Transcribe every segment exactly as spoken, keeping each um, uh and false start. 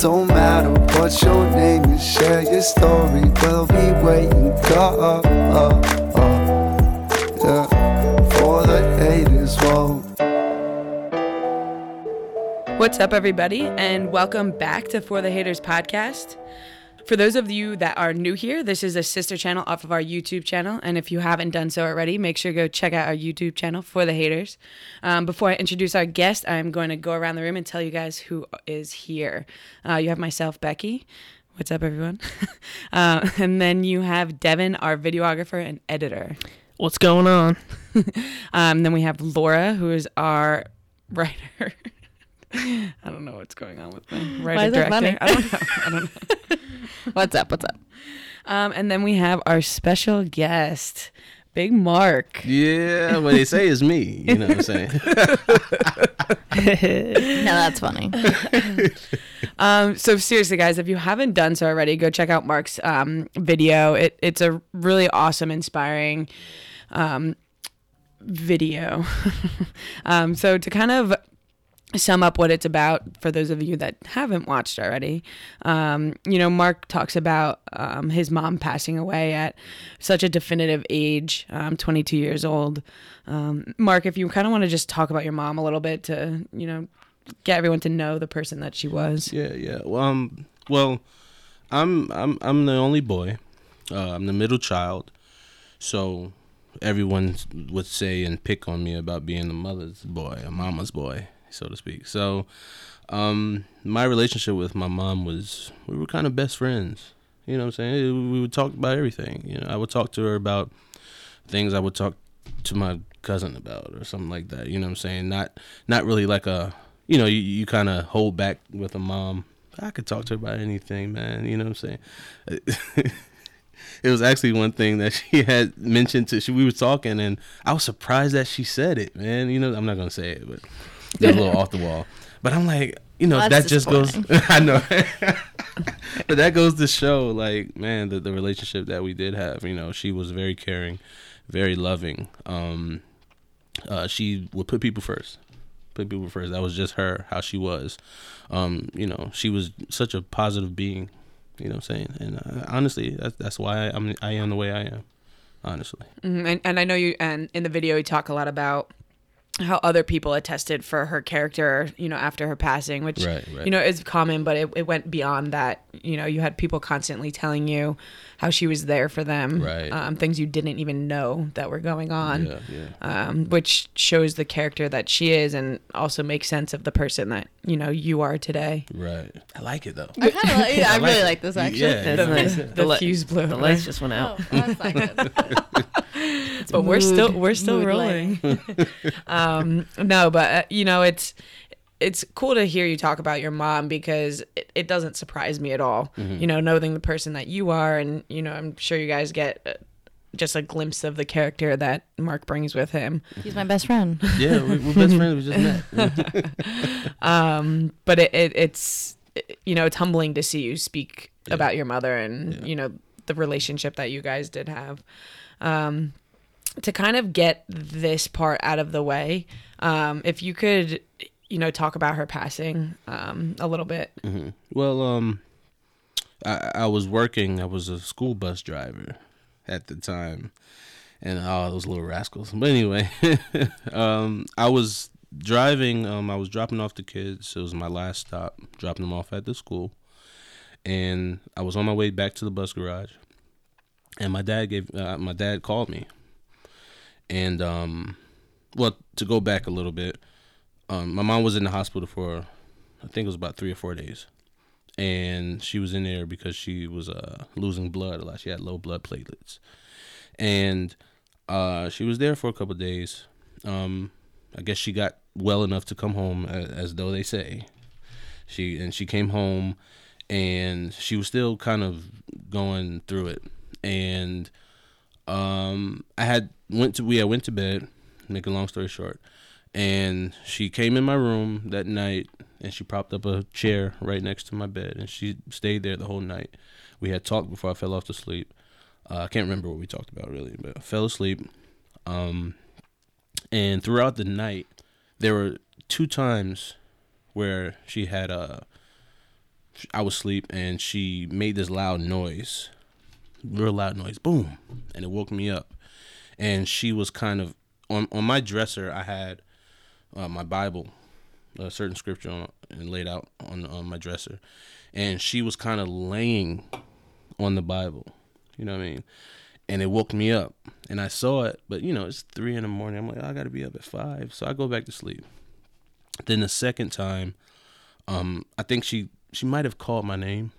Don't matter what your name is, share your story while we wait and go. Yeah, for the haters, whoa. What's up, everybody, and welcome back to For the Haters podcast. For those of you that are new here, this is a sister channel off of our YouTube channel, and if you haven't done so already, make sure to go check out our YouTube channel, For the Haters. Um, before I introduce our guest, I'm going to go around the room and tell you guys who is here. Uh, you have myself, Becky. What's up, everyone? uh, and then you have Devin, our videographer and editor. What's going on? um, then we have Laura, who is our writer. I don't know what's going on with me. Writer, director. I don't know. I don't know. What's up? What's up? Um, and then we have our special guest, Big Mark. Yeah, what they say is me. You know what I'm saying? No, that's funny. um, so seriously, guys, if you haven't done so already, go check out Mark's um, video. It, it's a really awesome, inspiring um, video. um, so to kind of sum up what it's about for those of you that haven't watched already. Um, you know, Mark talks about um, his mom passing away at such a definitive age, um, twenty-two years old. Um, Mark, if you kind of want to just talk about your mom a little bit to, you know, get everyone to know the person that she was. Yeah, yeah. Well, um, well, I'm I'm I'm the only boy. Uh, I'm the middle child, so everyone would say and pick on me about being a mother's boy, a mama's boy, so to speak. So um, my relationship with my mom was, we were kind of best friends. You know what I'm saying? We would talk about everything. You know, I would talk to her about things I would talk to my cousin about or something like that. You know what I'm saying? Not not really like a, you know, you, you kind of hold back with a mom. I could talk to her about anything, man. You know what I'm saying? It was actually one thing that she had mentioned to, she, we were talking and I was surprised that she said it, man. You know, I'm not going to say it, but they're a little off the wall, but I'm like, you know, well, that just goes. I know, but that goes to show, like, man, the the relationship that we did have. You know, she was very caring, very loving. Um, uh, she would put people first. Put people first. That was just her, how she was. Um, you know, she was such a positive being. You know what I'm saying? And uh, honestly, that's that's why I'm I am the way I am. Honestly. Mm-hmm. And and I know you. And in the video, you talk a lot about how other people attested for her character, you know, after her passing, which, right, right. you know, is common, but it, it went beyond that. You know, you had people constantly telling you how she was there for them, right. um, things you didn't even know that were going on, yeah, yeah. Um, which shows the character that she is and also makes sense of the person that, you know, you are today. Right. I like it, though. I, kinda like, yeah, I, I like really it. Like this, actually. Yeah, the, yeah. the, the, the fuse blew. The lights just went out. Oh, that's not good. But mood, we're still we're still rolling. um, no, but uh, you know, it's it's cool to hear you talk about your mom because it, it doesn't surprise me at all. Mm-hmm. You know, knowing the person that you are, and you know, I'm sure you guys get just a glimpse of the character that Mark brings with him. He's my best friend. Yeah, we're, we're best friends. We just met. um, but it, it it's it, you know, it's humbling to see you speak yeah. about your mother and yeah. you know the relationship that you guys did have. Um, to kind of get this part out of the way, um, if you could, you know, talk about her passing um, a little bit. Mm-hmm. Well, um, I, I was working. I was a school bus driver at the time, and oh, those little rascals. But anyway, um, I was driving. Um, I was dropping off the kids. It was my last stop, dropping them off at the school, and I was on my way back to the bus garage. And my dad gave uh, my dad called me, and um, well, to go back a little bit, um, my mom was in the hospital for, I think it was about three or four days, and she was in there because she was uh, losing blood a lot. She had low blood platelets, and uh, she was there for a couple of days. Um, I guess she got well enough to come home, as, as though they say. She and she came home, and she was still kind of going through it. And um, I had went to we I went to bed, make a long story short, and she came in my room that night and she propped up a chair right next to my bed and she stayed there the whole night. We had talked before I fell off to sleep. Uh, I can't remember what we talked about really, but I fell asleep. Um, and throughout the night, there were two times where she had uh, I was asleep, and she made this loud noise, real loud noise, boom, and it woke me up. And she was kind of, on, on my dresser, I had uh, my Bible, a certain scripture on, and laid out on, on my dresser. And she was kind of laying on the Bible, you know what I mean? And it woke me up, and I saw it, but, you know, it's three in the morning. I'm like, I got to be up at five, so I go back to sleep. Then the second time, um, I think she, she might have called my name,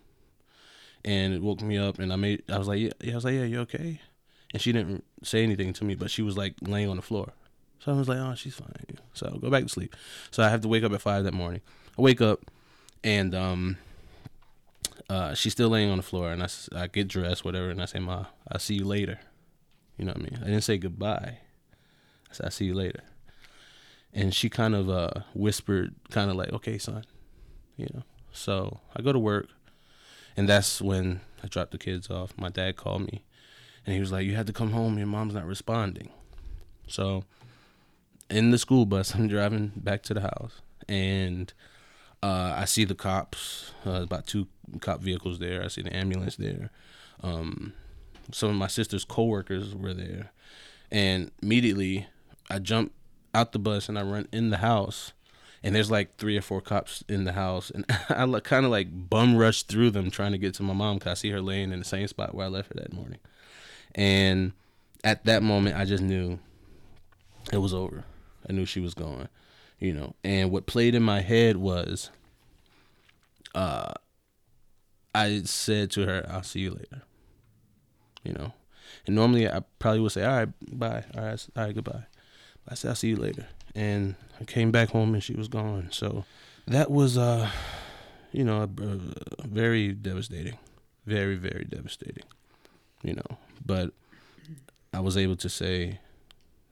and it woke me up, and I made, I was like, yeah, yeah, I was like, yeah, you okay? And she didn't say anything to me, but she was, like, laying on the floor. So I was like, oh, she's fine. So I'll go back to sleep. So I have to wake up at five that morning. I wake up, and um, uh, she's still laying on the floor, and I, I get dressed, whatever, and I say, Ma, I'll see you later. You know what I mean? I didn't say goodbye. I said, I'll see you later. And she kind of uh, whispered, kind of like, okay, son, you know. So I go to work, and that's when I dropped the kids off. My dad called me. And he was like, you had to come home. Your mom's not responding. So in the school bus, I'm driving back to the house. And uh, I see the cops, uh, about two cop vehicles there. I see the ambulance there. Um, some of my sister's coworkers were there. And immediately I jump out the bus and I run in the house. And there's like three or four cops in the house. And I kind of like bum rushed through them trying to get to my mom because I see her laying in the same spot where I left her that morning. And at that moment, I just knew it was over. I knew she was gone, you know. And what played in my head was, uh, I said to her, I'll see you later, you know. And normally, I probably would say, all right, bye, all right, all right, goodbye. I said, I'll see you later. And I came back home, and she was gone. So that was, uh, you know, very devastating, very, very devastating, you know. But I was able to say,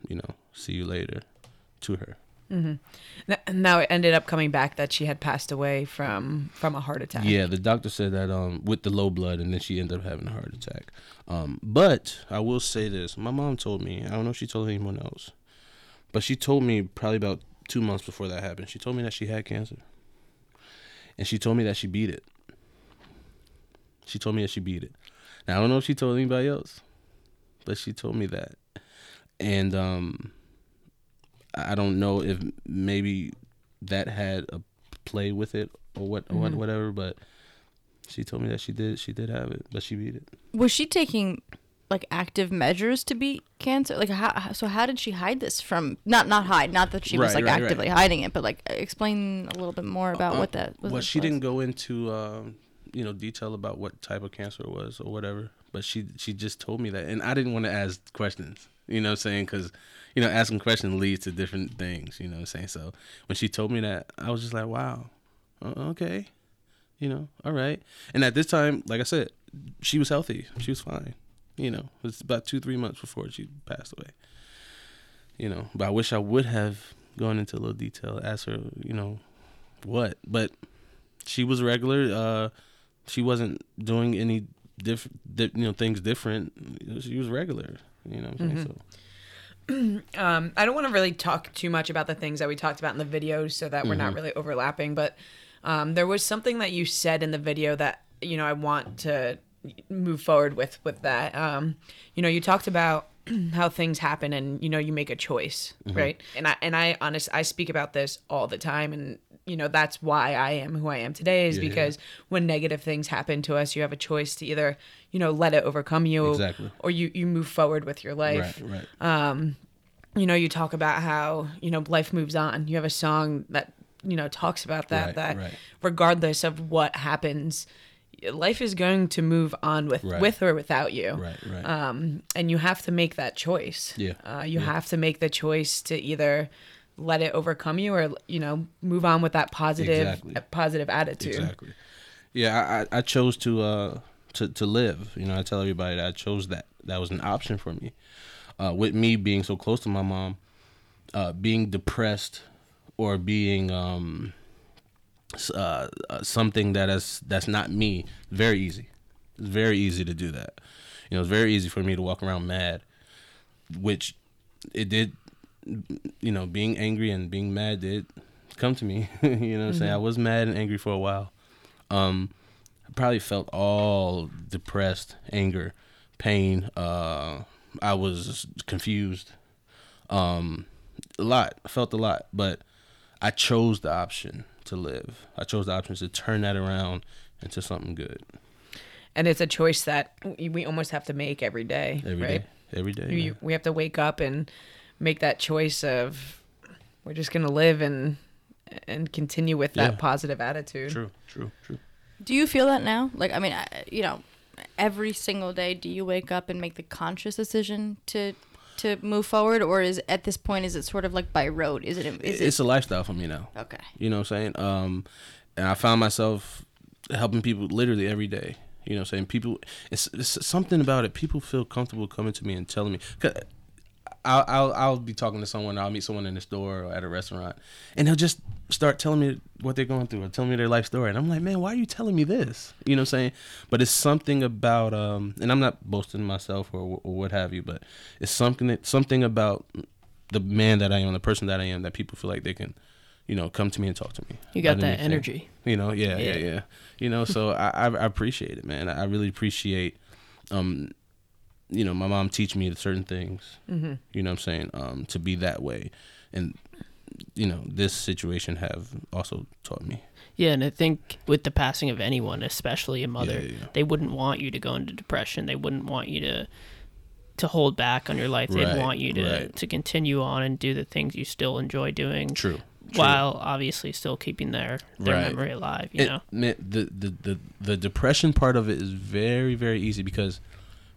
you know, see you later to her. Mm-hmm. Now it ended up coming back that she had passed away from, from a heart attack. Yeah, the doctor said that um, with the low blood, and then she ended up having a heart attack. Um, but I will say this. My mom told me, I don't know if she told anyone else, but she told me probably about two months before that happened, she told me that she had cancer. And she told me that she beat it. She told me that she beat it. Now, I don't know if she told anybody else, but she told me that. And um, I don't know if maybe that had a play with it or what, mm-hmm. or whatever, but she told me that she did she did have it, but she beat it. Was she taking, like, active measures to beat cancer? Like, how, so how did she hide this from, not not hide, not that she right, was, like, right, actively right. hiding it, but, like, explain a little bit more about uh, what that was. Well, she was. didn't go into... Um, you know, detail about what type of cancer it was or whatever, but she she just told me that, and I didn't want to ask questions, you know what I'm saying, because, you know, asking questions leads to different things, you know what I'm saying. So when she told me that, I was just like, wow, okay, you know, all right. And at this time, like I said, she was healthy, she was fine, you know. It was about two three months before she passed away, you know. But I wish I would have gone into a little detail, asked her, you know, what, but she was regular. uh She wasn't doing any diff, di- you know, things different. She was regular, you know what I'm saying? Mm-hmm. So, um, I don't want to really talk too much about the things that we talked about in the video, so that we're mm-hmm. not really overlapping. But um, there was something that you said in the video that, you know, I want to move forward with with that. Um, you know, you talked about how things happen, and, you know, you make a choice, mm-hmm. right? And I and I honest I speak about this all the time, and, you know, that's why I am who I am today, is yeah, because yeah. when negative things happen to us, you have a choice to either, you know, let it overcome you, exactly. or you, you move forward with your life. Right, right. Um, you know, you talk about how, you know, life moves on. You have a song that, you know, talks about that, right, that right. regardless of what happens, life is going to move on with, right. with or without you. Right, right. Um, and you have to make that choice. Yeah. Uh, you yeah. have to make the choice to either let it overcome you, or, you know, move on with that positive, exactly. positive attitude. Exactly. Yeah, I, I chose to uh to, to live. You know, I tell everybody that I chose that. That was an option for me. Uh, with me being so close to my mom, uh, being depressed or being um uh, something that is that's not me, very easy. It's very easy to do that. You know, it's very easy for me to walk around mad, which it did. You know, being angry and being mad did come to me. You know what I'm mm-hmm. saying? I was mad and angry for a while. Um, I probably felt all depressed, anger, pain. Uh, I was confused. Um, a lot. I felt a lot. But I chose the option to live. I chose the option to turn that around into something good. And it's a choice that we almost have to make every day, every right? Day. Every day. We, we have to wake up and make that choice of we're just going to live and and continue with that yeah. positive attitude. True, true, true. Do you feel that now? Like, I mean, I, you know, every single day, do you wake up and make the conscious decision to to move forward? Or is at this point, is it sort of like by road? Is it? Is it's it... a lifestyle for me now. Okay. You know what I'm saying? Um, and I found myself helping people literally every day. You know what I'm saying? People, it's, it's something about it. People feel comfortable coming to me and telling me. Cause I'll, I'll, I'll be talking to someone. I'll meet someone in the store or at a restaurant. And they'll just start telling me what they're going through or telling me their life story. And I'm like, man, why are you telling me this? You know what I'm saying? But it's something about, um, and I'm not boasting myself or, or what have you, but it's something that, something about the man that I am, the person that I am, that people feel like they can, you know, come to me and talk to me. You got that energy. You know, yeah, yeah, yeah. yeah. You know, so I, I appreciate it, man. I really appreciate, um, you know, my mom teach me certain things, mm-hmm. you know what I'm saying, um, to be that way. And, you know, this situation have also taught me. Yeah, and I think with the passing of anyone, especially a mother, yeah, yeah. they wouldn't want you to go into depression. They wouldn't want you to to hold back on your life. They'd right, want you to, right. to continue on and do the things you still enjoy doing. True. True. While obviously still keeping their, their right. memory alive, you it, know? Man, the, the, the, the depression part of it is very, very easy because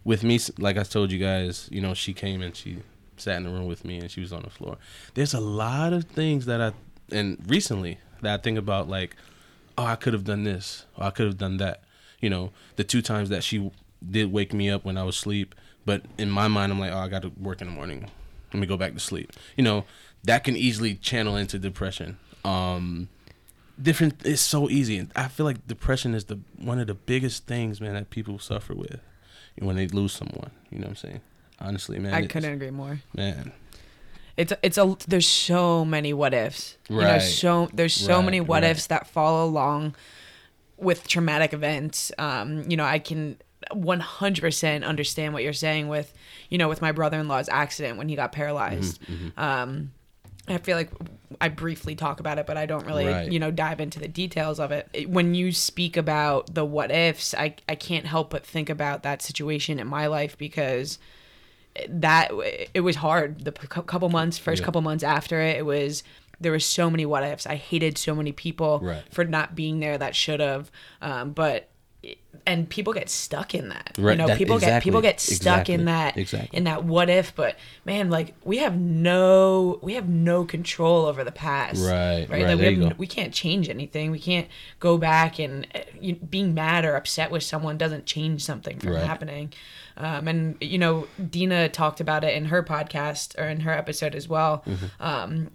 with me, like I told you guys, you know, she came and she sat in the room with me and she was on the floor. There's a lot of things that I, and recently, that I think about like, oh, I could have done this, or I could have done that. You know, the two times that she did wake me up when I was asleep, but in my mind, I'm like, oh, I got to work in the morning. Let me go back to sleep. You know, that can easily channel into depression. Um, different, it's so easy. And I feel like depression is the one of the biggest things, man, that people suffer with when they lose someone. You know what I'm saying? Honestly, man. I couldn't agree more. Man, it's it's a there's so many what ifs. Right. You know, so there's so right, many what right. ifs that follow along with traumatic events. Um, you know, I can one hundred percent understand what you're saying with, you know, with my brother-in-law's accident when he got paralyzed. Mm-hmm, mm-hmm. Um, I feel like I briefly talk about it, but I don't really, right. you know, dive into the details of it. When you speak about the what ifs, I, I can't help but think about that situation in my life because that it was hard. The couple months, first yeah. couple months after it, it was, there were so many what ifs. I hated so many people right. for not being there that should have. Um, but and people get stuck in that, right, you know, that, people exactly, get people get stuck exactly, in that, exactly. in that what if, but man, like we have no, we have no control over the past, right? Right. right like, we, have, we can't change anything. We can't go back and uh, you, being mad or upset with someone doesn't change something from right. happening. Um, and you know, Dina talked about it in her podcast or in her episode as well. Mm-hmm.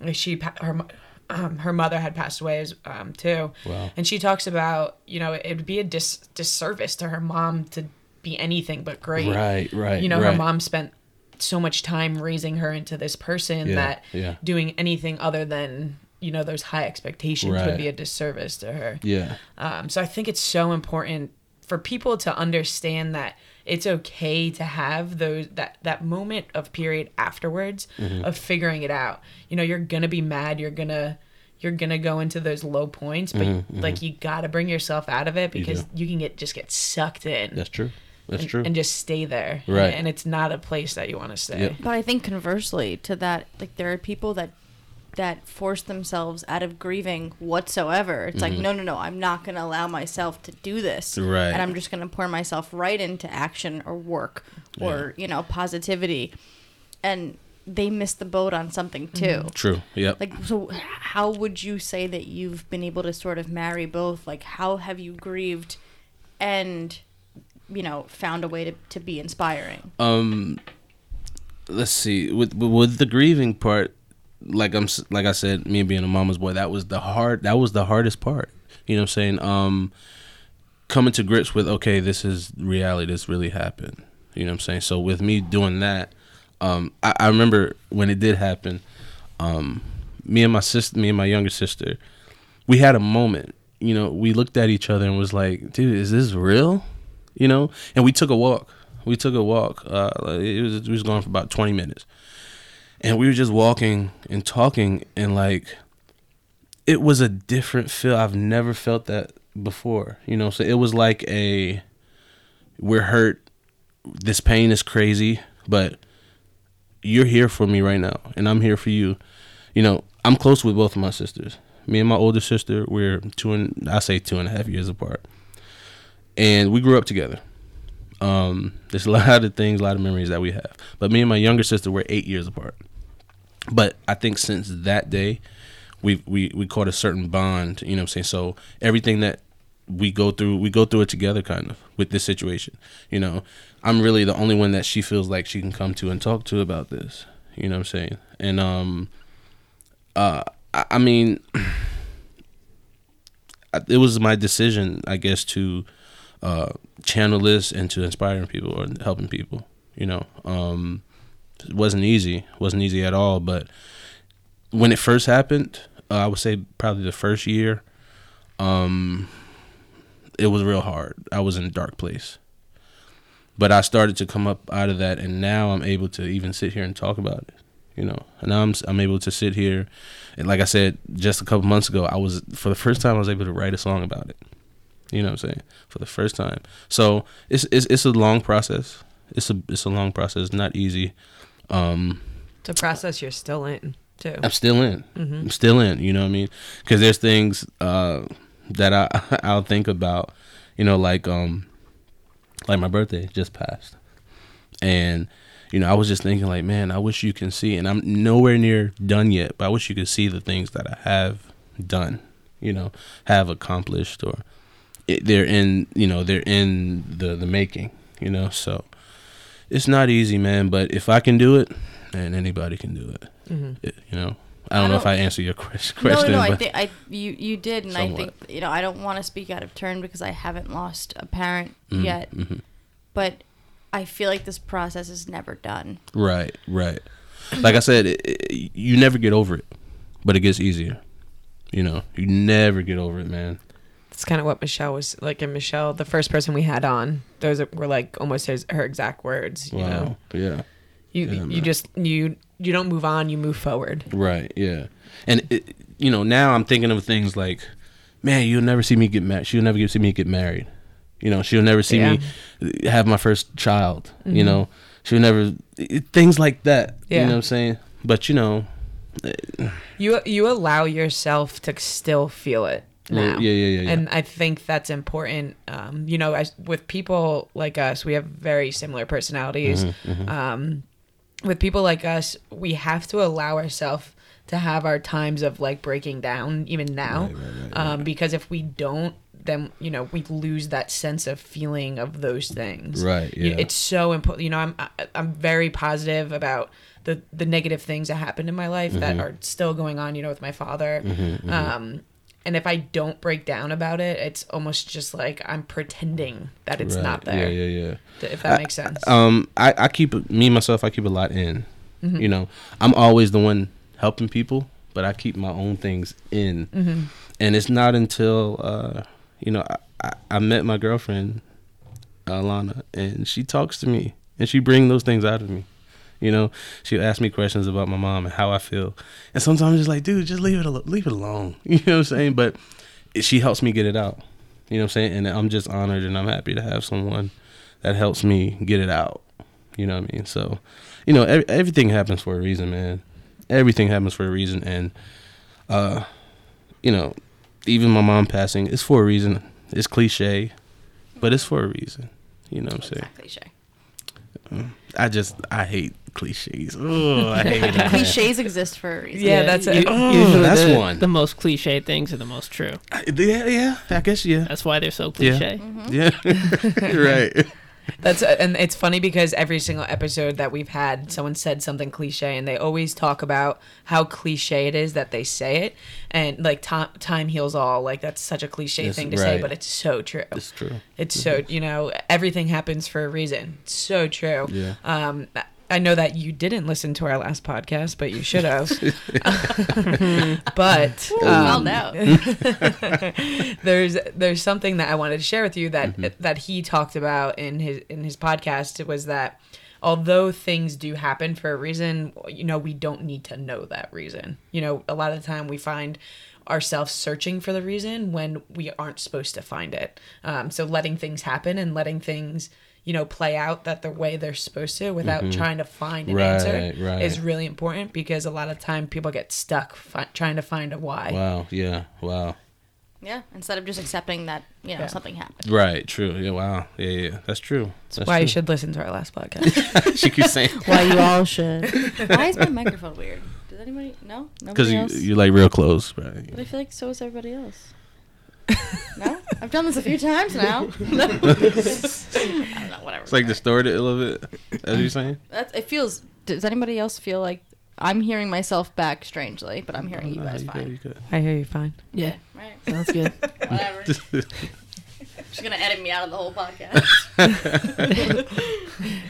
Um, she, her, Um, her mother had passed away as, um, too. Wow. And she talks about, you know, it would be a dis- disservice to her mom to be anything but great. Right, right, You know, right. her mom spent so much time raising her into this person yeah, that yeah. doing anything other than, you know, those high expectations right. would be a disservice to her. Yeah. Um, so I think it's so important for people to understand that it's okay to have those that, that moment of period afterwards mm-hmm. of figuring it out. You know, you're going to be mad. You're going to you're going to go into those low points, but mm-hmm. like you got to bring yourself out of it because you, you can get just get sucked in. That's true. That's and, true. And just stay there. Right. And it's not a place that you want to stay. Yep. But I think conversely to that, like there are people that that force themselves out of grieving whatsoever. It's mm-hmm. like, no, no, no, I'm not going to allow myself to do this. Right. And I'm just going to pour myself right into action or work or, yeah. you know, positivity. And they missed the boat on something too. Mm-hmm. True. Yep. Like, so how would you say that you've been able to sort of marry both? Like, how have you grieved and, you know, found a way to, to be inspiring? Um, let's see. With, with the grieving part, Like I'm, like I said, me being a mama's boy, that was the hard, that was the hardest part. You know what I'm saying? Um, coming to grips with, okay, this is reality. This really happened. You know what I'm saying? So with me doing that, um, I, I remember when it did happen. Um, me and my sister, me and my younger sister, we had a moment you know, we looked at each other and was like, dude, is this real? You know? And we took a walk. We took a walk. Uh, it was, we was gone for about twenty minutes. And we were just walking and talking, and like, it was a different feel. I've never felt that before, you know? So it was like a, we're hurt. This pain is crazy, but you're here for me right now, and I'm here for you. You know, I'm close with both of my sisters. Me and my older sister, we're two and I say two and a half years apart, and we grew up together. Um, there's a lot of things, a lot of memories that we have. But me and my younger sister, we're eight years apart. But I think since that day, we we we caught a certain bond. You know what I'm saying? So everything that we go through, we go through it together, kind of, with this situation. You know, I'm really the only one that she feels like she can come to and talk to about this. You know what I'm saying? And um, uh. I mean, it was my decision, I guess, to uh, channel this into inspiring people or helping people, you know. Um, it wasn't easy. It wasn't easy at all. But when it first happened, uh, I would say probably the first year, um, it was real hard. I was in a dark place. But I started to come up out of that, and now I'm able to even sit here and talk about it. You know, and now I'm I'm able to sit here, and like I said, just a couple months ago, I was for the first time I was able to write a song about it. You know what I'm saying? For the first time. So it's it's it's a long process. It's a it's a long process. It's not easy. Um, it's a process you're still in too. I'm still in. Mm-hmm. I'm still in. You know what I mean? Because there's things uh, that I I'll think about. You know, like um, like my birthday just passed, and. You know, I was just thinking like, man, I wish you can see, and I'm nowhere near done yet, but I wish you could see the things that I have done, you know, have accomplished, or it, they're in, you know, they're in the, the making, you know, so it's not easy, man, but if I can do it, man, anybody can do it, mm-hmm. it you know. I don't, I don't know if I answered your question. No, no, I think I you, you did, and somewhat. I think, you know, I don't want to speak out of turn because I haven't lost a parent mm-hmm. yet, mm-hmm. but I feel like this process is never done. Right, right. Like I said, it, it, you never get over it, but it gets easier. You know, you never get over it, man. That's kind of what Michelle was like. And Michelle, the first person we had on, those were like almost his, her exact words. You wow. know, yeah. You yeah, you man. just you you don't move on, you move forward. Right, yeah. And it, you know, now I'm thinking of things like, man, you'll never see me get married. She'll never see me get married. You know, she'll never see yeah. me have my first child, mm-hmm. you know, she'll never, things like that, yeah. you know what I'm saying? But, you know. You you allow yourself to still feel it now. Yeah, yeah, yeah. yeah. And I think that's important. Um, you know, as, with people like us, we have very similar personalities. Mm-hmm, mm-hmm. Um, with people like us, we have to allow ourselves to have our times of like breaking down even now, right, right, right, um, right. because if we don't, then you know we lose that sense of feeling of those things. Right. Yeah. It's so important. You know, I'm I'm very positive about the the negative things that happened in my life mm-hmm. that are still going on. You know, with my father. Mm-hmm, mm-hmm. Um, and if I don't break down about it, it's almost just like I'm pretending that it's right. not there. Yeah, yeah, yeah. If that I, makes sense. Um, I I keep me myself. I keep a lot in. Mm-hmm. You know, I'm always the one helping people, but I keep my own things in. Mm-hmm. And it's not until. Uh, You know, I, I, I met my girlfriend, Alana, and she talks to me, and she brings those things out of me. You know, she'll ask me questions about my mom and how I feel. And sometimes I'm just like, dude, just leave it, al- leave it alone. You know what I'm saying? But she helps me get it out. You know what I'm saying? And I'm just honored, and I'm happy to have someone that helps me get it out. You know what I mean? So, you know, every, everything happens for a reason, man. Everything happens for a reason. And, uh, you know, even my mom passing, it's for a reason. It's cliche, but it's for a reason. You know what I'm saying? Not cliche. Um, I just, I hate cliches. Oh, I hate it. Cliches exist for a reason. Yeah, yeah. that's it. Oh, usually that's the, one. The most cliche things are the most true. I, yeah, yeah. I guess, yeah. That's why they're so cliche. Yeah. Mm-hmm. yeah. right. That's and it's funny because every single episode that we've had, someone said something cliche, and they always talk about how cliche it is that they say it, and like time, time heals all. Like that's such a cliche it's, thing to right. say, but it's so true. It's true. It's mm-hmm. so you know everything happens for a reason. It's so true. Yeah. Um, I know that you didn't listen to our last podcast, but you should have. But Ooh, um, well, no. there's there's something that I wanted to share with you that mm-hmm. that he talked about in his in his podcast. It was that although things do happen for a reason, you know, we don't need to know that reason. You know, a lot of the time we find ourselves searching for the reason when we aren't supposed to find it. Um, so letting things happen and letting things, you know, play out that the way they're supposed to without mm-hmm. trying to find an right, answer right. is really important, because a lot of time people get stuck fi- trying to find a why. Wow. Yeah. Wow. Yeah. Instead of just accepting that, you know, yeah. something happened. Right. True. Yeah. Wow. Yeah. Yeah. That's true. That's, That's why true. You should listen to our last podcast. She keeps saying why you all should. Why is my microphone weird? Does anybody? No? Nobody else? Because you, you're like real close. Right? But I feel like so is everybody else. No? I've done this a few times now. No. I don't know, whatever. It's like distorted a little bit, as you're saying? That's, it feels... Does anybody else feel like I'm hearing myself back strangely, but I'm hearing oh, you guys you fine? Good, you good. I hear you fine. Yeah. yeah. Right. Sounds good. Whatever. She's going to edit me out of the whole podcast.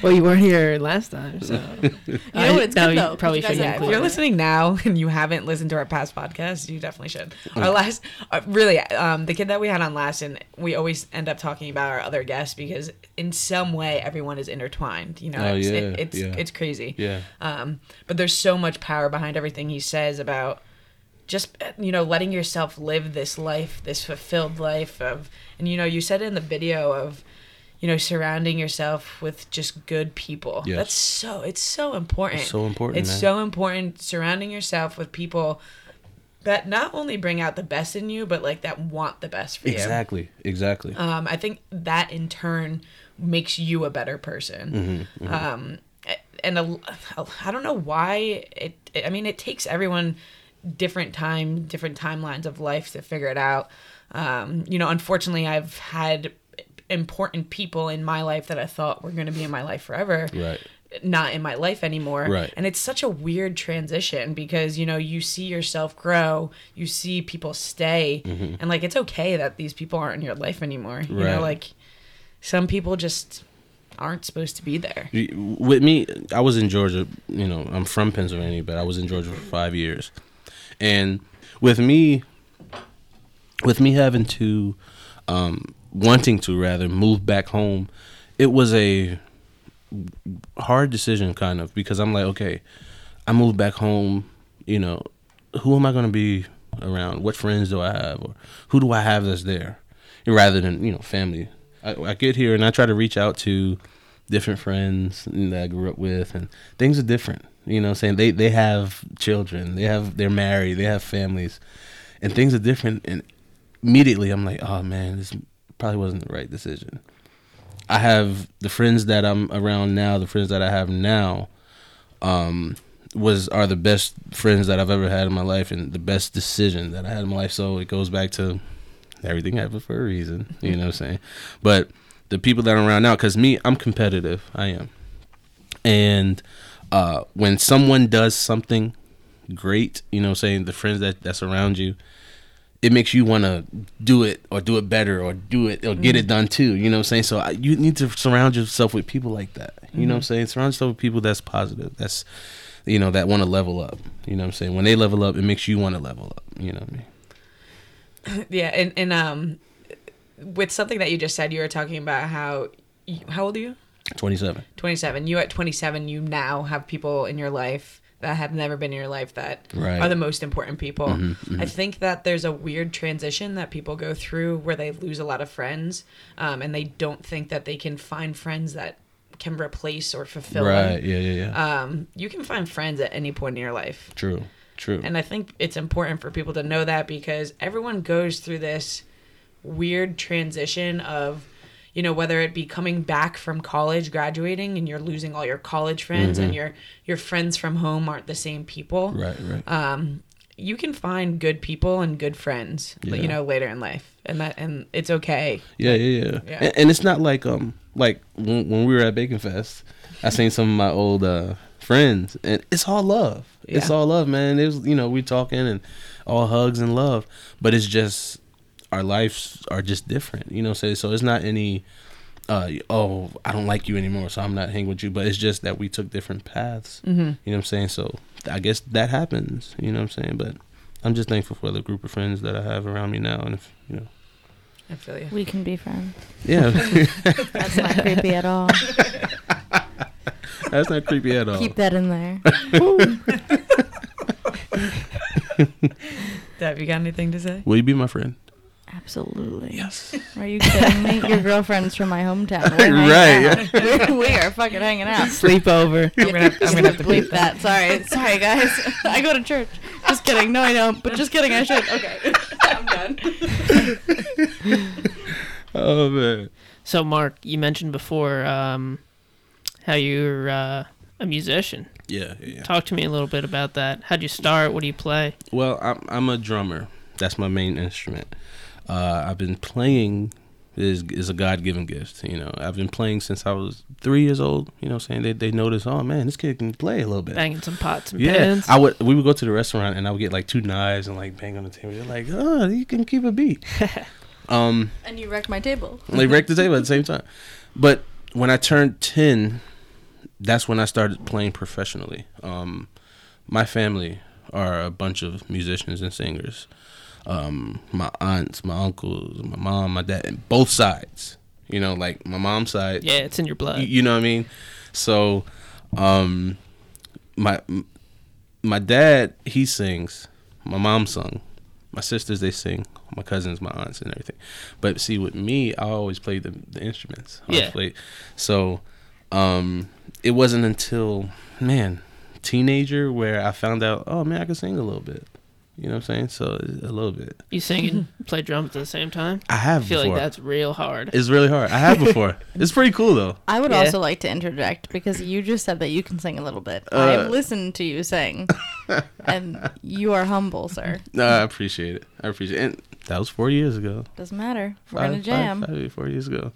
Well, you weren't here last time, so... You know what? It's no, good, though. You probably you should. Yeah, cool. If you're listening now and you haven't listened to our past podcasts, you definitely should. Okay. Our last... Uh, really, um, the kid that we had on last, and we always end up talking about our other guests because in some way, everyone is intertwined. You know, oh, it's, yeah, it, it's, yeah. it's crazy. Yeah. Um, but there's so much power behind everything he says about... Just, you know, letting yourself live this life, this fulfilled life of, and, you know, you said in the video of, you know, surrounding yourself with just good people. Yes. That's so, it's so important. It's so important. It's man. so important surrounding yourself with people that not only bring out the best in you, but like that want the best for exactly. you. Exactly. Exactly. Um, I think that in turn makes you a better person. Mm-hmm, mm-hmm. Um, and a, a, I don't know why it, I mean, it takes everyone different time, different timelines of life to figure it out. Um, you know, unfortunately, I've had important people in my life that I thought were going to be in my life forever, right. not in my life anymore. Right. And it's such a weird transition because, you know, you see yourself grow, you see people stay, mm-hmm. and like, it's okay that these people aren't in your life anymore. You right. know, like some people just aren't supposed to be there. With me, I was in Georgia, you know, I'm from Pennsylvania, but I was in Georgia for five years. And with me, with me having to, um, wanting to rather move back home, it was a hard decision kind of, because I'm like, okay, I moved back home, you know, who am I going to be around? What friends do I have? Or who do I have that's there? Rather than, you know, family. I, I get here and I try to reach out to different friends that I grew up with, and things are different. You know what I'm saying? They they have children. They have, they're married. They have families. And things are different. And immediately I'm like, oh, man, this probably wasn't the right decision. I have the friends that I'm around now, the friends that I have now, um, was are the best friends that I've ever had in my life and the best decision that I had in my life. So it goes back to everything happened for a reason. You know what I'm saying? But the people that I'm around now, because me, I'm competitive. I am. And... Uh, when someone does something great, you know, saying the friends that, that's around you, it makes you want to do it or do it better or do it or mm-hmm. get it done too. You know what I'm saying? So I, you need to surround yourself with people like that. You mm-hmm. know what I'm saying? Surround yourself with people that's positive. That's, you know, that want to level up. You know what I'm saying? When they level up, it makes you want to level up. You know what I mean? Yeah. And, and um, with something that you just said, you were talking about how, you, how old are you? twenty-seven twenty-seven You at twenty-seven, you now have people in your life that have never been in your life that right. are the most important people. Mm-hmm, mm-hmm. I think that there's a weird transition that people go through where they lose a lot of friends, um, and they don't think that they can find friends that can replace or fulfill right. them. Yeah, yeah, yeah. Um, you can find friends at any point in your life. True, true. And I think it's important for people to know that, because everyone goes through this weird transition of, you know, whether it be coming back from college, graduating, and you're losing all your college friends, mm-hmm. and your your friends from home aren't the same people. Right, right. Um, you can find good people and good friends, yeah. you know, later in life, and that and it's okay. Yeah, yeah, yeah. yeah. And, and it's not like um like when, when we were at Bacon Fest, I seen some of my old uh, friends, and it's all love. Yeah. It's all love, man. It was, you know, we talking and all hugs and love, but it's just. Our lives are just different, you know. So, so it's not any uh, oh, I don't like you anymore, so I'm not hanging with you. But it's just that we took different paths. Mm-hmm. You know what I'm saying? So I guess that happens. You know what I'm saying? But I'm just thankful for the group of friends that I have around me now. And if, you know, I feel you. We can be friends. Yeah. That's not creepy at all. That's not creepy at all. Keep that in there. Deb, you got anything to say? Will you be my friend? Absolutely. Yes. Are you kidding me? Your girlfriend's from my hometown. Right. Yeah. We're, we are fucking hanging out. Sleepover. I'm gonna, I'm gonna have to bleep that. Sorry. Sorry, guys. I go to church. Just kidding. No, I don't. But just kidding. I should. Okay. I'm done. Oh, man. So, Mark, you mentioned before um, how you're uh, a musician. Yeah, yeah. Talk to me a little bit about that. How'd you start? What do you play? Well, I'm, I'm a drummer. That's my main instrument. Uh, I've been playing is is a God-given gift, you know. I've been playing since I was three years old, you know, saying they they noticed, oh man, this kid can play a little bit. Banging some pots and yeah, pans. I would we would go to the restaurant and I would get like two knives and like bang on the table. They're like, oh, you can keep a beat. um, and you wrecked my table. They wrecked the table at the same time. But when I turned ten, that's when I started playing professionally. Um, my family are a bunch of musicians and singers. Um, my aunts, my uncles, my mom, my dad, and both sides, you know, like my mom's side. Yeah, it's in your blood. You, you know what I mean? So, um, my, my dad, he sings, my mom sung, my sisters, they sing, my cousins, my aunts and everything. But see, with me, I always played the, the instruments. I yeah. Played. So, um, it wasn't until, man, teenager where I found out, oh man, I can sing a little bit. You know what I'm saying? So, a little bit. You sing and play drums at the same time? I have before. I feel like that's real hard. It's really hard. I have before. It's pretty cool, though. I would yeah. also like to interject, because you just said that you can sing a little bit. Uh, I have listened to you sing, and you are humble, sir. No, I appreciate it. I appreciate it. And that was four years ago. Doesn't matter. We're five, in a jam. Five, five, four years ago.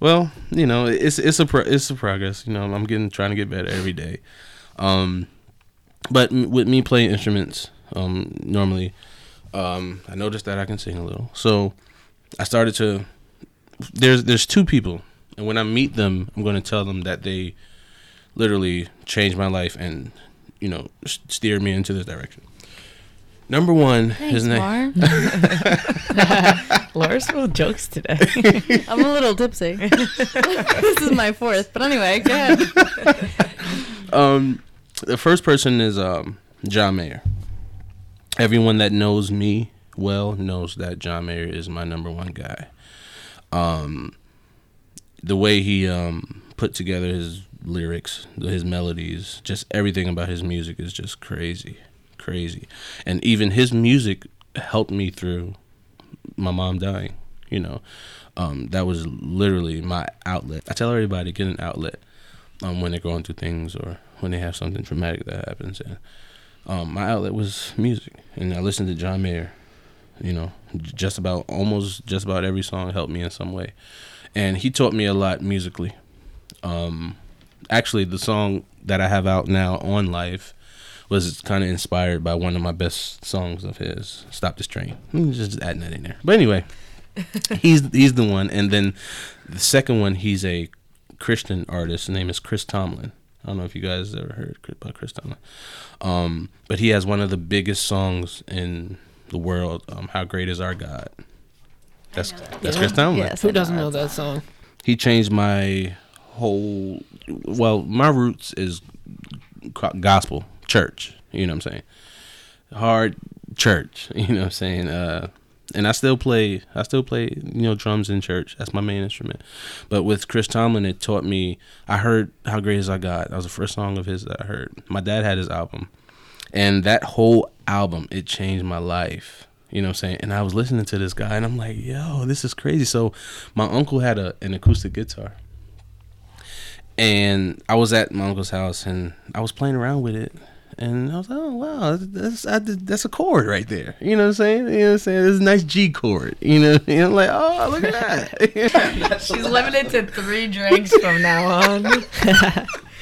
Well, you know, it's it's a, pro- it's a progress. You know, I'm getting trying to get better every day. Um, but m- with me playing instruments... Um, normally, um, I noticed that I can sing a little. So I started to, there's, there's two people. And when I meet them, I'm going to tell them that they literally changed my life and, you know, s- steered me into this direction. Number one, Thanks, his name. Laura's full of jokes today. I'm a little tipsy. This is my fourth, but anyway, go ahead. Um, the first person is, um, John Mayer. Everyone that knows me well knows that John Mayer is my number one guy. Um, the way he um, put together his lyrics, his melodies, just everything about his music is just crazy, crazy. And even his music helped me through my mom dying, you know. Um, that was literally my outlet. I tell everybody, get an outlet um, when they're going through things or when they have something traumatic that happens. And, Um, my outlet was music, and I listened to John Mayer, you know, just about almost just about every song helped me in some way. And he taught me a lot musically. Um, actually, the song that I have out now on Life was kind of inspired by one of my best songs of his, Stop This Train. Just adding that in there. But anyway, he's, he's the one. And then the second one, he's a Christian artist. His name is Chris Tomlin. I don't know if you guys ever heard about Chris Tomlin. Um, but he has one of the biggest songs in the world, um, How Great is Our God. That's that. that's yeah. Chris Tomlin. Yes, who doesn't know that song? He changed my whole, well, my roots is gospel, church, you know what I'm saying? Hard church, you know what I'm saying? Uh, and I still play, I still play, you know, drums in church. That's my main instrument. But with Chris Tomlin, it taught me, I heard How Great Is Our God. That was the first song of his that I heard. My dad had his album. And that whole album, it changed my life. You know what I'm saying? And I was listening to this guy, and I'm like, yo, this is crazy. So my uncle had a, an acoustic guitar. And I was at my uncle's house, and I was playing around with it. And I was like, oh, wow, that's, I, that's a chord right there. You know what I'm saying? You know what I'm saying? It's a nice G chord. You know what I mean? I'm like, oh, look at that. She's limited to three drinks from now on.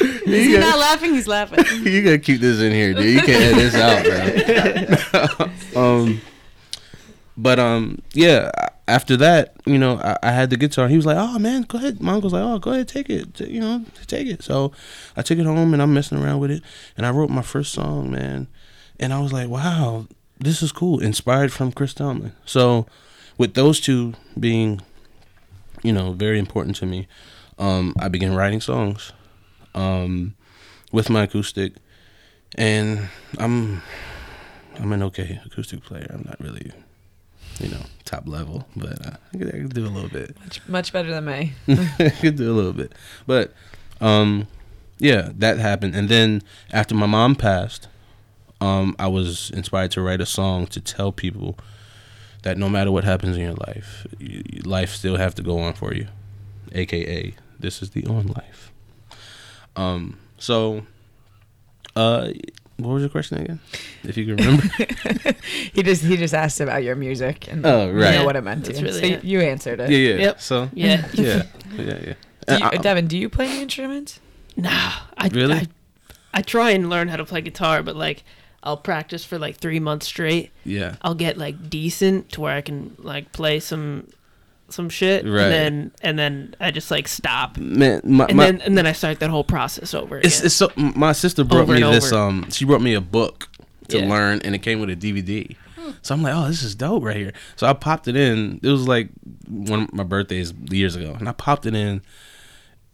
Is he not laughing? He's laughing. You got to keep this in here, dude. You can't edit this out, bro. um, but, um, yeah, I, after that, you know, I, I had the guitar. He was like, "Oh man, go ahead." My uncle's like, "Oh, go ahead, take it. T- you know, take it." So I took it home and I'm messing around with it. And I wrote my first song, man. And I was like, "Wow, this is cool." Inspired from Chris Tomlin. So with those two being, you know, very important to me, um, I began writing songs um, with my acoustic, and I'm I'm an okay acoustic player. I'm not really, you know, top level, but uh, I, could, I could do a little bit. Much, much better than me. I could do a little bit. But, um, yeah, that happened. And then after my mom passed, um, I was inspired to write a song to tell people that no matter what happens in your life, you, life still have to go on for you, a k a this is the on life. Um, so, uh, what was your question again? If you can remember. he just he just asked about your music and oh, right. you know what it meant to. Really so it. You answered it. Yeah, yeah. Yep. So yeah. yeah. Yeah, yeah. Do you, I, Devin, do you play any instruments? No. I really I, I try and learn how to play guitar, but like I'll practice for like three months straight. Yeah. I'll get like decent to where I can like play some some shit. Right. And then and then I just like stop. Man, my, and my, then and then I start that whole process over again. It's, it's so my sister brought over me this over. um she brought me a book to yeah. learn, and it came with a D V D. Hmm. So I'm like, "Oh, this is dope right here." So I popped it in. It was like one of my birthdays years ago, and I popped it in.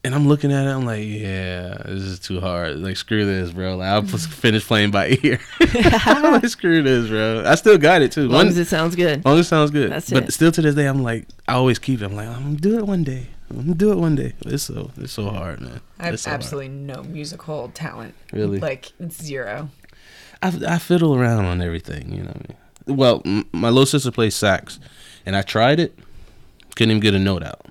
And I'm looking at it, I'm like, yeah, this is too hard. Like, screw this, bro. Like, I'll finish playing by ear. I'm like, screw this, bro. I still got it, too. As long one, as it sounds good. As long as it sounds good. That's but it. Still to this day, I'm like, I always keep it. I'm like, I'm going to do it one day. I'm going to do it one day. It's so it's so hard, man. I have so absolutely hard. No musical talent. Really? Like, it's zero. I, I fiddle around on everything, you know what I mean? Well, m- my little sister plays sax, and I tried it. Couldn't even get a note out.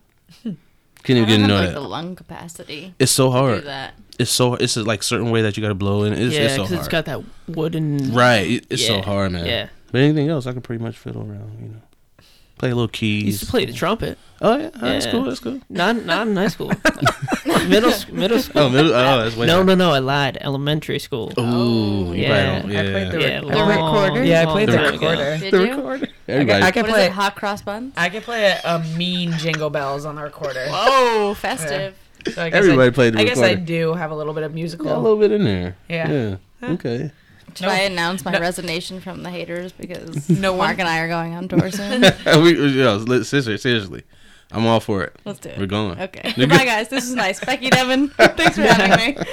Can't even I don't get have, like, that. The lung capacity. It's so hard. To do that. It's so it's like certain way that you got to blow in. It's, yeah, it's so hard. Yeah, because it's got that wooden. Right, it, it's yeah. so hard, man. Yeah. But anything else, I can pretty much fiddle around. You know, play a little keys. You used to play the trumpet. Oh yeah, oh, yeah. that's cool. That's cool. Not not in high school. middle middle school. Oh, middle, oh that's way. No hard. no no, I lied. Elementary school. Oh yeah. yeah. I played the, yeah, re- long, the recorder. Yeah, I played the, the recorder. Did the you? recorder. Everybody. I can, I can play it, hot cross buns. I can play a, a mean Jingle Bells on the recorder. Whoa, festive! Yeah. So I guess Everybody I, played the I recorder. I guess I do have a little bit of musical. Yeah, a little bit in there. Yeah. yeah. Huh? Okay. Should no. I announce my no. resignation from the haters because no Mark and I are going on tour soon? we, you know, seriously, seriously, I'm all for it. Let's do it. We're going. Okay. Bye guys. This is nice. Becky, Devin, thanks for having me.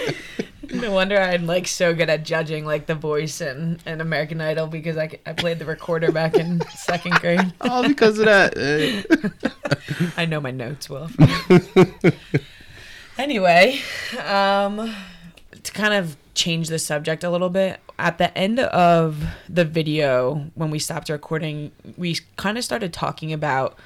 No wonder I'm like so good at judging like The Voice and, and American Idol because I, I played the recorder back in second grade. All because of that. Hey. I know my notes well. Anyway, um, to kind of change the subject a little bit, at the end of the video when we stopped recording, we kind of started talking about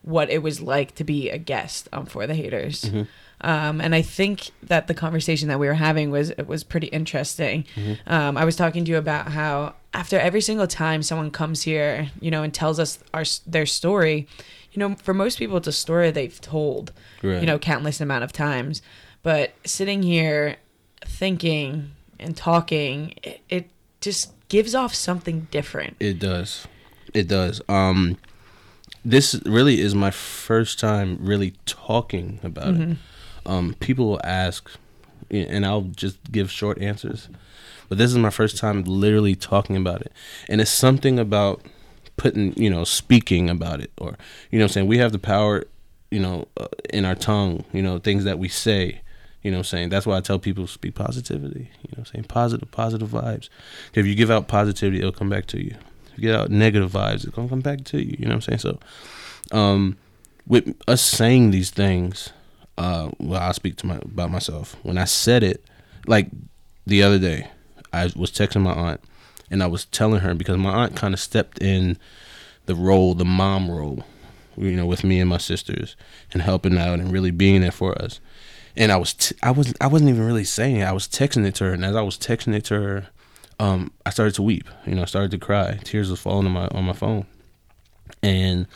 what it was like to be a guest on For the Haters. Mm-hmm. Um, and I think that the conversation that we were having was was pretty interesting. Mm-hmm. Um, I was talking to you about how after every single time someone comes here, you know, and tells us our their story, you know, for most people it's a story they've told, right. you know, countless amount of times. But sitting here thinking and talking, it, it just gives off something different. It does. It does. Um, this really is my first time really talking about mm-hmm. it. Um, people will ask, and I'll just give short answers, but this is my first time literally talking about it. And it's something about putting, you know, speaking about it, or, you know what I'm saying? We have the power, you know, uh, in our tongue, you know, things that we say, you know what I'm saying? That's why I tell people speak positivity, you know what I'm saying? Positive, positive vibes. If you give out positivity, it'll come back to you. If you give out negative vibes, it's going to come back to you, you know what I'm saying? So um, with us saying these things, Uh, well, I'll speak to my, about myself. When I said it, like the other day, I was texting my aunt, and I was telling her because my aunt kind of stepped in the role, the mom role, you know, with me and my sisters, and helping out and really being there for us. And I was, t- I was, I wasn't even really saying it. I was texting it to her, and as I was texting it to her, um, I started to weep. You know, I started to cry. Tears was falling on my on my phone, and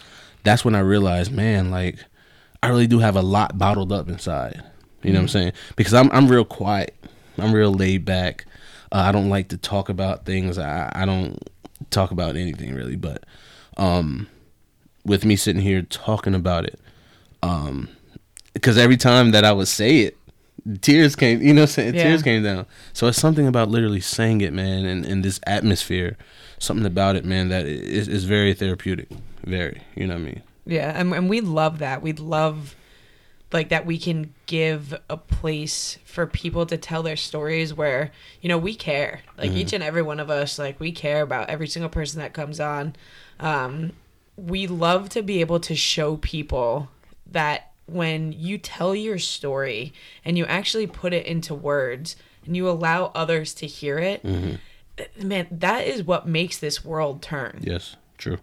that's when I realized, man, like. I really do have a lot bottled up inside. You know mm-hmm. what I'm saying? Because I'm I'm real quiet. I'm real laid back. Uh, I don't like to talk about things. I, I don't talk about anything really. But um, with me sitting here talking about it. Um, because every time that I would say it, tears came, you know, saying yeah. tears came down. So it's something about literally saying it, man, and, and this atmosphere, something about it, man, that is, is very therapeutic. Very, you know what I mean? Yeah, and, and we love that. We love, like, that we can give a place for people to tell their stories where, you know, we care. Like, mm-hmm. each and every one of us, like, we care about every single person that comes on. Um, we love to be able to show people that when you tell your story and you actually put it into words and you allow others to hear it, mm-hmm. man, that is what makes this world turn. Yes, true.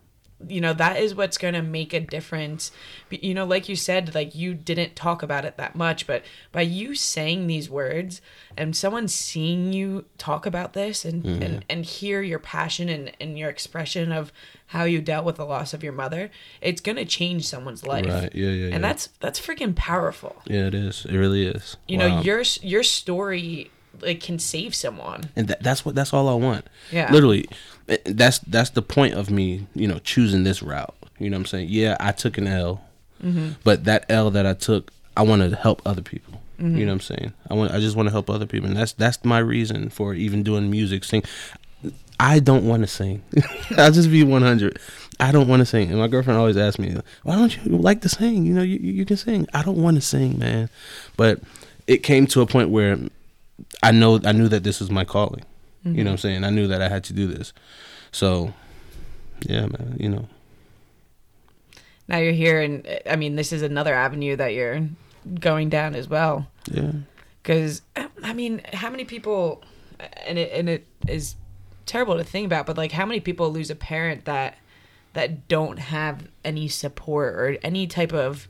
You know, that is what's going to make a difference. But, you know, like you said, like, you didn't talk about it that much, but by you saying these words and someone seeing you talk about this and, mm-hmm. and, and hear your passion and, and your expression of how you dealt with the loss of your mother, it's going to change someone's life. Right. Yeah, yeah, and yeah. that's that's freaking powerful. Yeah, it is. It really is. You wow. know, your your story, like, can save someone. And th- that's what that's all I want. Yeah. Literally. That's that's the point of me, you know, choosing this route. You know what I'm saying? Yeah, I took an L, mm-hmm. but that L that I took, I want to help other people. Mm-hmm. You know what I'm saying? I want, I just want to help other people, and that's that's my reason for even doing music. Sing, I don't want to sing. I'll just be one hundred. I don't want to sing, and my girlfriend always asks me, "Why don't you like to sing? You know, you you can sing." I don't want to sing, man, but it came to a point where I know I knew that this was my calling. Mm-hmm. You know what I'm saying? I knew that I had to do this. So, yeah, man, you know. Now you're here, and, I mean, this is another avenue that you're going down as well. Yeah. Because, I mean, how many people, and it and it is terrible to think about, but, like, how many people lose a parent that that don't have any support or any type of,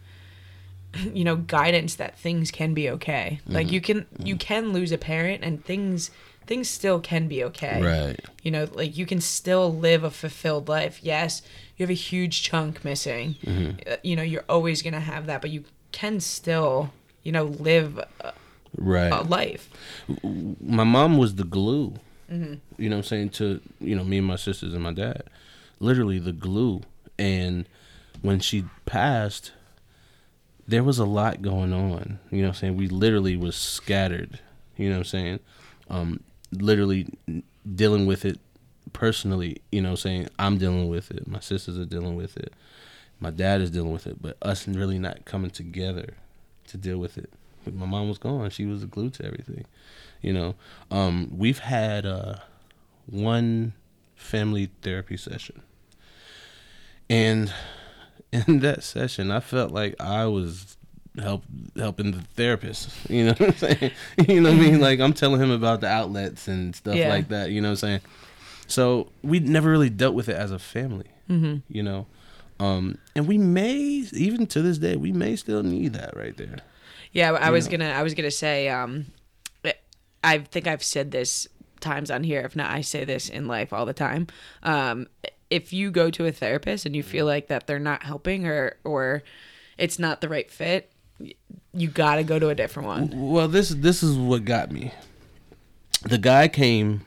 you know, guidance that things can be okay? Mm-hmm. Like, you can, mm-hmm. you can lose a parent and things... things still can be okay. Right. You know, like, you can still live a fulfilled life. Yes, you have a huge chunk missing. Mm-hmm. You know, you're always going to have that, but you can still, you know, live a, right. a life. My mom was the glue, mm-hmm. you know what I'm saying, to, you know, me and my sisters and my dad. Literally the glue. And when she passed, there was a lot going on. You know what I'm saying? We literally was scattered. You know what I'm saying? Um, literally dealing with it personally, you know, saying I'm dealing with it, my sisters are dealing with it, my dad is dealing with it, but us really not coming together to deal with it. My mom was gone. She was the glue to everything, you know. Um, we've had uh, one family therapy session. And in that session, I felt like I was... help helping the therapist, you know what I'm saying? You know what I mean? Like, I'm telling him about the outlets and stuff yeah. like that, you know what I'm saying? So we never really dealt with it as a family, mm-hmm. you know? Um, and we may, even to this day, we may still need that right there. Yeah, I was going to I was gonna say, um, I think I've said this times on here, if not, I say this in life all the time. Um, if you go to a therapist and you feel like that they're not helping or, or it's not the right fit, you gotta go to a different one. Well, this this is what got me. The guy came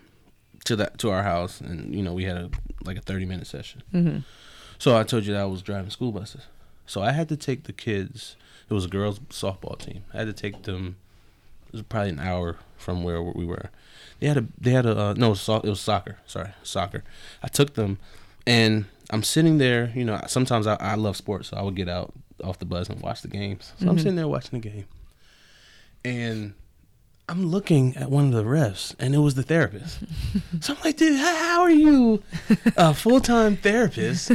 to the to our house, and you know we had a like a thirty minute session. Mm-hmm. So I told you that I was driving school buses. So I had to take the kids. It was a girls' softball team. I had to take them. It was probably an hour from where we were. They had a they had a uh, no. So, it was soccer. Sorry, soccer. I took them, and I'm sitting there. You know, sometimes I, I love sports, so I would get out off the bus and watch the games. So mm-hmm. I'm sitting there watching the game, and I'm looking at one of the refs, and it was the therapist. So I'm like, dude, how are you a full-time therapist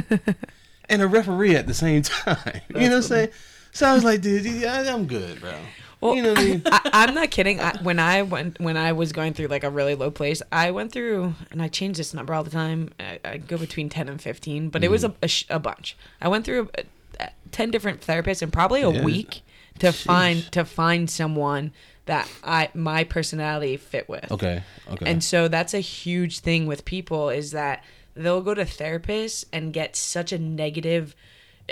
and a referee at the same time? That's you know what I'm saying? So I was like, dude, I'm good, bro. Well, you know what I mean? I, I'm not kidding. I, when I went, when I was going through like a really low place, I went through, and I change this number all the time. I, I go between ten and fifteen, but mm-hmm. it was a, a, a bunch. I went through a, ten different therapists in probably a yeah. week to Jeez. find to find someone that I my personality fit with. Okay. Okay. And so that's a huge thing with people is that they'll go to therapists and get such a negative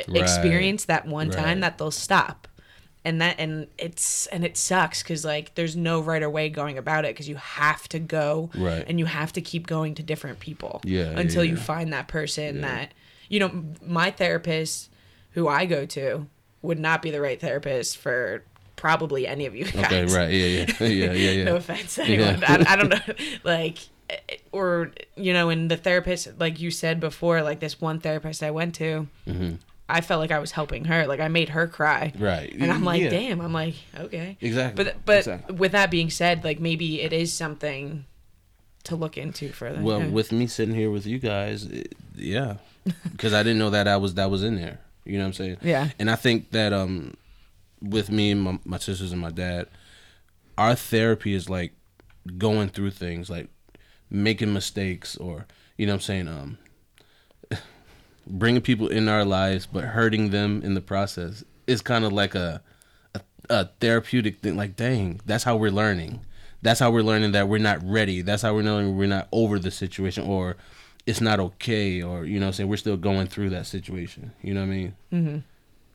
right. experience that one right. time that they'll stop. And that and it's and it sucks because like there's no right or way going about it because you have to go right. and you have to keep going to different people yeah, until yeah, yeah. you find that person yeah. that you know, my therapist who I go to would not be the right therapist for probably any of you guys. Okay, right. Yeah, yeah. Yeah, yeah, yeah. No offense to anyone. Yeah. I, I don't know. Like, or, you know, and the therapist, like you said before, like this one therapist I went to, mm-hmm. I felt like I was helping her. Like, I made her cry. Right. And I'm like, yeah. damn. I'm like, okay. Exactly. But, but exactly. with that being said, like, maybe it is something to look into further. Well, yeah. with me sitting here with you guys, it, yeah. Because I didn't know that I was that was in there. You know what I'm saying? Yeah. And I think that um, with me and my, my sisters and my dad, our therapy is like going through things, like making mistakes or, you know what I'm saying, um, bringing people in our lives but hurting them in the process. It's kind of like a, a a therapeutic thing. Like, dang, that's how we're learning. That's how we're learning that we're not ready. That's how we're knowing we're not over the situation or it's not okay, or, you know what I'm saying, we're still going through that situation. You know what I mean? Mm-hmm.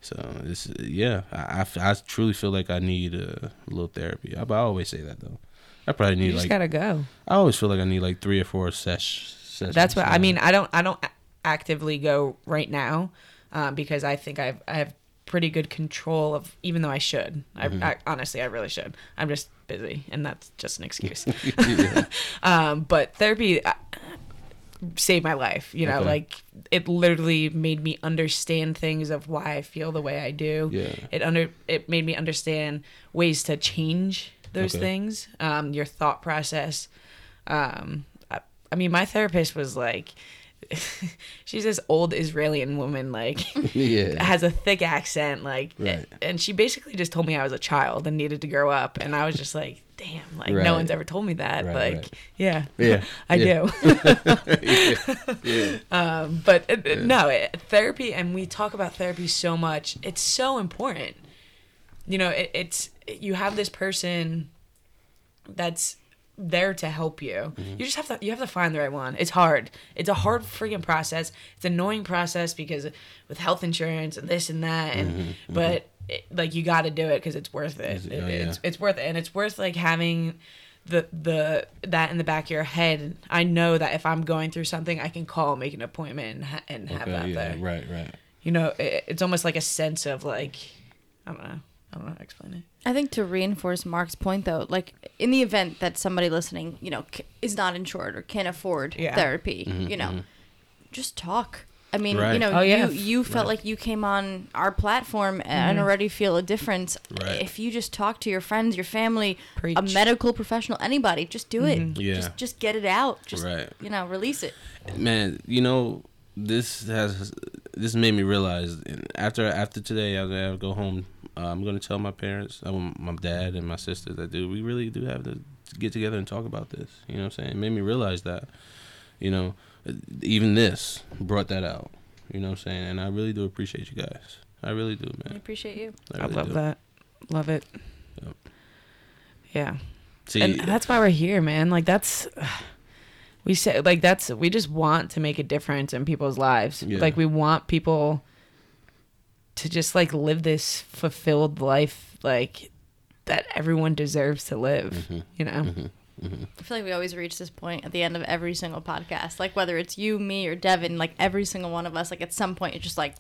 So, it's, yeah, I, I, I truly feel like I need a little therapy. I, I always say that, though. I probably need, you just like... just gotta go. I always feel like I need, like, three or four sesh, sessions. That's what... I mean, I don't I don't actively go right now um, because I think I've, I have pretty good control of... Even though I should. Mm-hmm. I, I honestly, I really should. I'm just busy, and that's just an excuse. um, but therapy... I, saved my life, you know. Okay. Like, it literally made me understand things of why I feel the way I do. Yeah. It under it made me understand ways to change those okay. things, um your thought process. um I, I mean, my therapist was like she's this old Israeli woman, like yeah. has a thick accent, like right. and she basically just told me I was a child and needed to grow up, and I was just like, damn, like right. no one's ever told me that. Right, like right. yeah yeah I yeah. do yeah. Yeah. um but it, yeah. no it, therapy, and we talk about therapy so much, it's so important, you know. It, it's you have this person that's there to help you. Mm-hmm. You just have to you have to find the right one. It's hard. It's a hard freaking process. It's an annoying process because with health insurance and this and that, and mm-hmm. but it, like, you got to do it because it's worth it. It, it oh, yeah. It's it's worth it, and it's worth like having the the that in the back of your head. I know that if I'm going through something, I can call, make an appointment, and, ha- and okay, have that yeah, there. Right, right. You know, it, it's almost like a sense of like, I don't know. I don't know how to explain it. I think to reinforce Mark's point, though, like, in the event that somebody listening, you know, c- is not insured or can't afford yeah. therapy, mm-hmm, you know, mm-hmm. just talk. I mean, right. you know, oh, yeah. you, you felt right. like you came on our platform mm-hmm. and already feel a difference. Right. If you just talk to your friends, your family, Preach. a medical professional, anybody, just do it. Mm-hmm. Yeah. Just, just get it out. Just, right. you know, release it. Man, you know, this has this made me realize after after today, I gotta go home. Uh, I'm going to tell my parents, uh, my dad and my sister, that, dude, we really do have to get together and talk about this. You know what I'm saying? It made me realize that, you know, even this brought that out. You know what I'm saying? And I really do appreciate you guys. I really do, man. I appreciate you. I, really I love do. that. Love it. Yep. Yeah. See, and that's why we're here, man. Like, that's... We say, like, that's... We just want to make a difference in people's lives. Yeah. Like, we want people... to just like live this fulfilled life, like that everyone deserves to live, mm-hmm. you know? Mm-hmm. Mm-hmm. I feel like we always reach this point at the end of every single podcast, like whether it's you, me, or Devin, like every single one of us, like at some point, it's just like,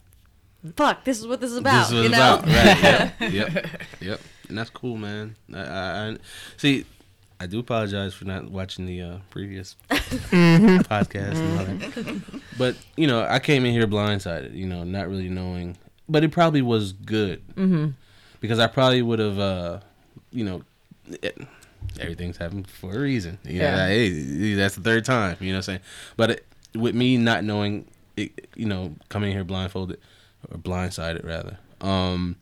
fuck, this is what this is about, this is what you know? About. Right. Yep. Yep. Yep. And that's cool, man. I, I, I see. I do apologize for not watching the uh, previous podcast, and all that. But you know, I came in here blindsided, you know, not really knowing. But it probably was good, mm-hmm. because I probably would have, uh, you know, it, everything's happened for a reason. You yeah, know, like, hey, that's the third time. You know what I'm saying? But it, with me not knowing, it, you know, coming here blindfolded or blindsided rather, um,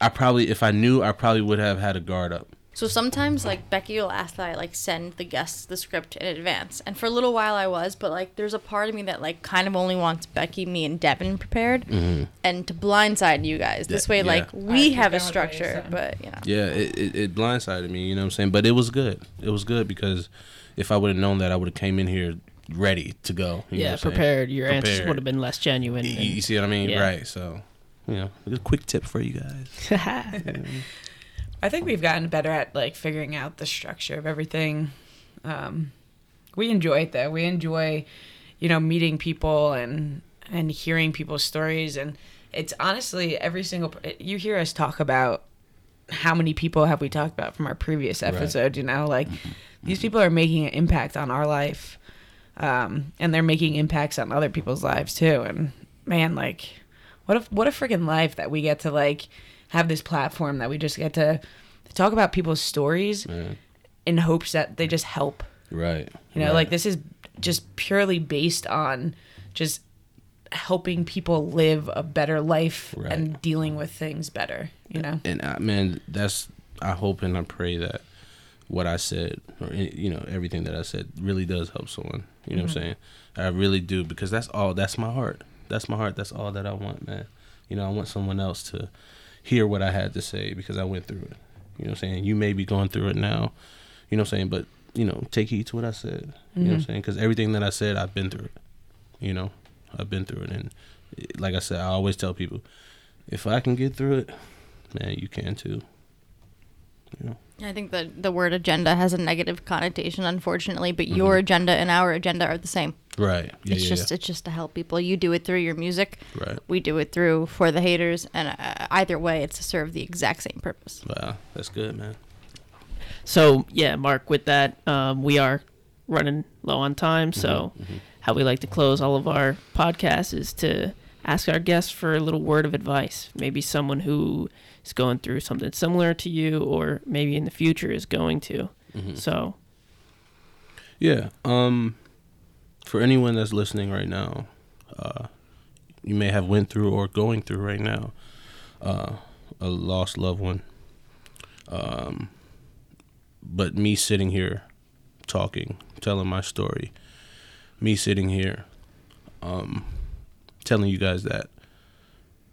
I probably, if I knew, I probably would have had a guard up. So sometimes, like, Becky will ask that I, like, send the guests the script in advance. And for a little while I was, but, like, there's a part of me that, like, kind of only wants Becky, me, and Devin prepared. Mm-hmm. And to blindside you guys. This way, yeah. like, we have a structure, but, you know. Yeah, it, it, it blindsided me, you know what I'm saying? But it was good. It was good because if I would have known that, I would have came in here ready to go. You yeah, know prepared. Saying? Your prepared. Answers would have been less genuine. You, you see what I mean? Yeah. Right, so, you know, a quick tip for you guys. Yeah. I think we've gotten better at, like, figuring out the structure of everything. Um, we enjoy it, though. We enjoy, you know, meeting people and and hearing people's stories. And it's honestly every single, you hear us talk about how many people have we talked about from our previous episode, right. you know, like mm-hmm. these people are making an impact on our life. Um, and they're making impacts on other people's lives too. And man, like what a, what a freaking life that we get to like have this platform that we just get to talk about people's stories yeah. in hopes that they just help. Right. You know, right. like this is just purely based on just helping people live a better life right. and dealing with things better, you know? And I, man, that's, I hope and I pray that what I said, or, you know, everything that I said really does help someone, you know mm-hmm. what I'm saying? I really do, because that's all, that's my heart. That's my heart. That's all that I want, man. You know, I want someone else to hear what I had to say because I went through it. You know what I'm saying? You may be going through it now, you know what I'm saying? But, you know, take heed to what I said, you mm-hmm. know what I'm saying? Because everything that I said, I've been through it, you know? I've been through it, and like I said, I always tell people, if I can get through it, man, you can too. You know. I think that the word agenda has a negative connotation, unfortunately, but mm-hmm. your agenda and our agenda are the same. Right. Yeah, it's yeah, just yeah. it's just to help people. You do it through your music. Right. We do it through For the Haters, and uh, either way, it's to serve the exact same purpose. Wow, that's good, man. So yeah, Mark, with that, um, we are running low on time, so. Mm-hmm, mm-hmm. How we like to close all of our podcasts is to ask our guests for a little word of advice. Maybe someone who is going through something similar to you, or maybe in the future is going to. Mm-hmm. So, yeah. Um, for anyone that's listening right now, uh, you may have went through or going through right now uh, a lost loved one. Um, but me sitting here, talking, telling my story. Me sitting here um, telling you guys that,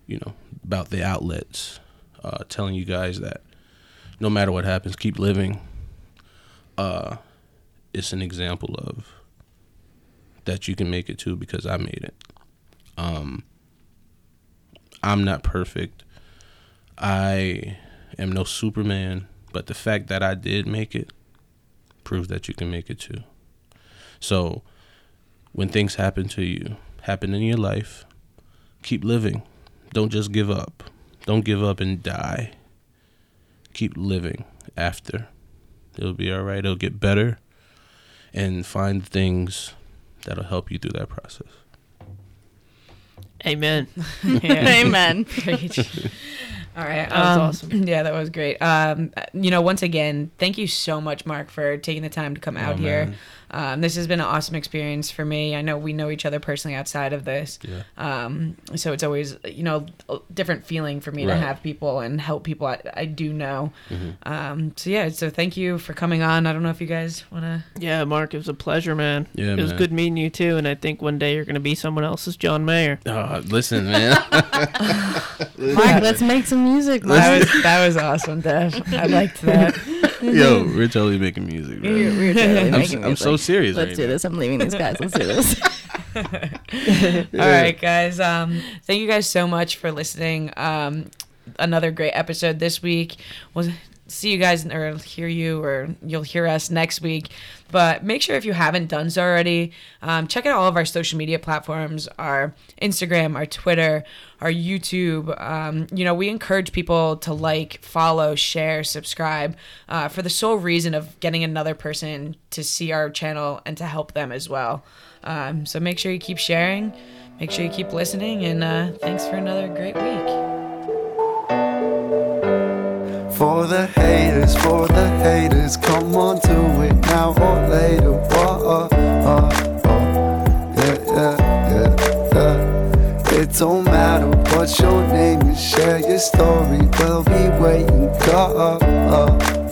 you know, about the outlets, uh, telling you guys that no matter what happens, keep living. Uh, it's an example of that you can make it too, because I made it. Um, I'm not perfect. I am no Superman, but the fact that I did make it proves that you can make it too. So, when things happen to you, happen in your life, keep living. Don't just give up. Don't give up and die. Keep living after. It'll be all right. It'll get better. And find things that'll help you through that process. Amen. Amen. All right. That was um, awesome. Yeah, that was great. Um, you know, once again, thank you so much, Mark, for taking the time to come oh, out man. here. Um, this has been an awesome experience for me. I know we know each other personally outside of this. Yeah. Um, so it's always, you know, a different feeling for me right. to have people and help people I, I do know. Mm-hmm. Um, so, yeah, so thank you for coming on. I don't know if you guys want to. Yeah, Mark, it was a pleasure, man. Yeah, It man. was good meeting you, too. And I think one day you're going to be someone else's John Mayer. Oh, listen, man. Mark, let's make some music. That was, that was awesome, Dev. I liked that. Yo, we're totally making music, bro. We're, we're totally I'm, making I'm music. So serious. Let's right do now. this. I'm leaving these guys. Let's do this. All right, guys. Um, thank you guys so much for listening. Um, another great episode this week. We'll see you guys or hear you or you'll hear us next week. But make sure if you haven't done so already, um, check out all of our social media platforms, our Instagram, our Twitter, our YouTube. Um, you know, we encourage people to like, follow, share, subscribe uh, for the sole reason of getting another person to see our channel and to help them as well. Um, so make sure you keep sharing, make sure you keep listening, and uh, thanks for another great week. For the haters, for the haters, come on to it now or later. Oh, oh, oh, oh. Yeah, yeah, yeah, yeah. It don't matter what your name is, share your story. Well, we waiting. Go, oh, oh.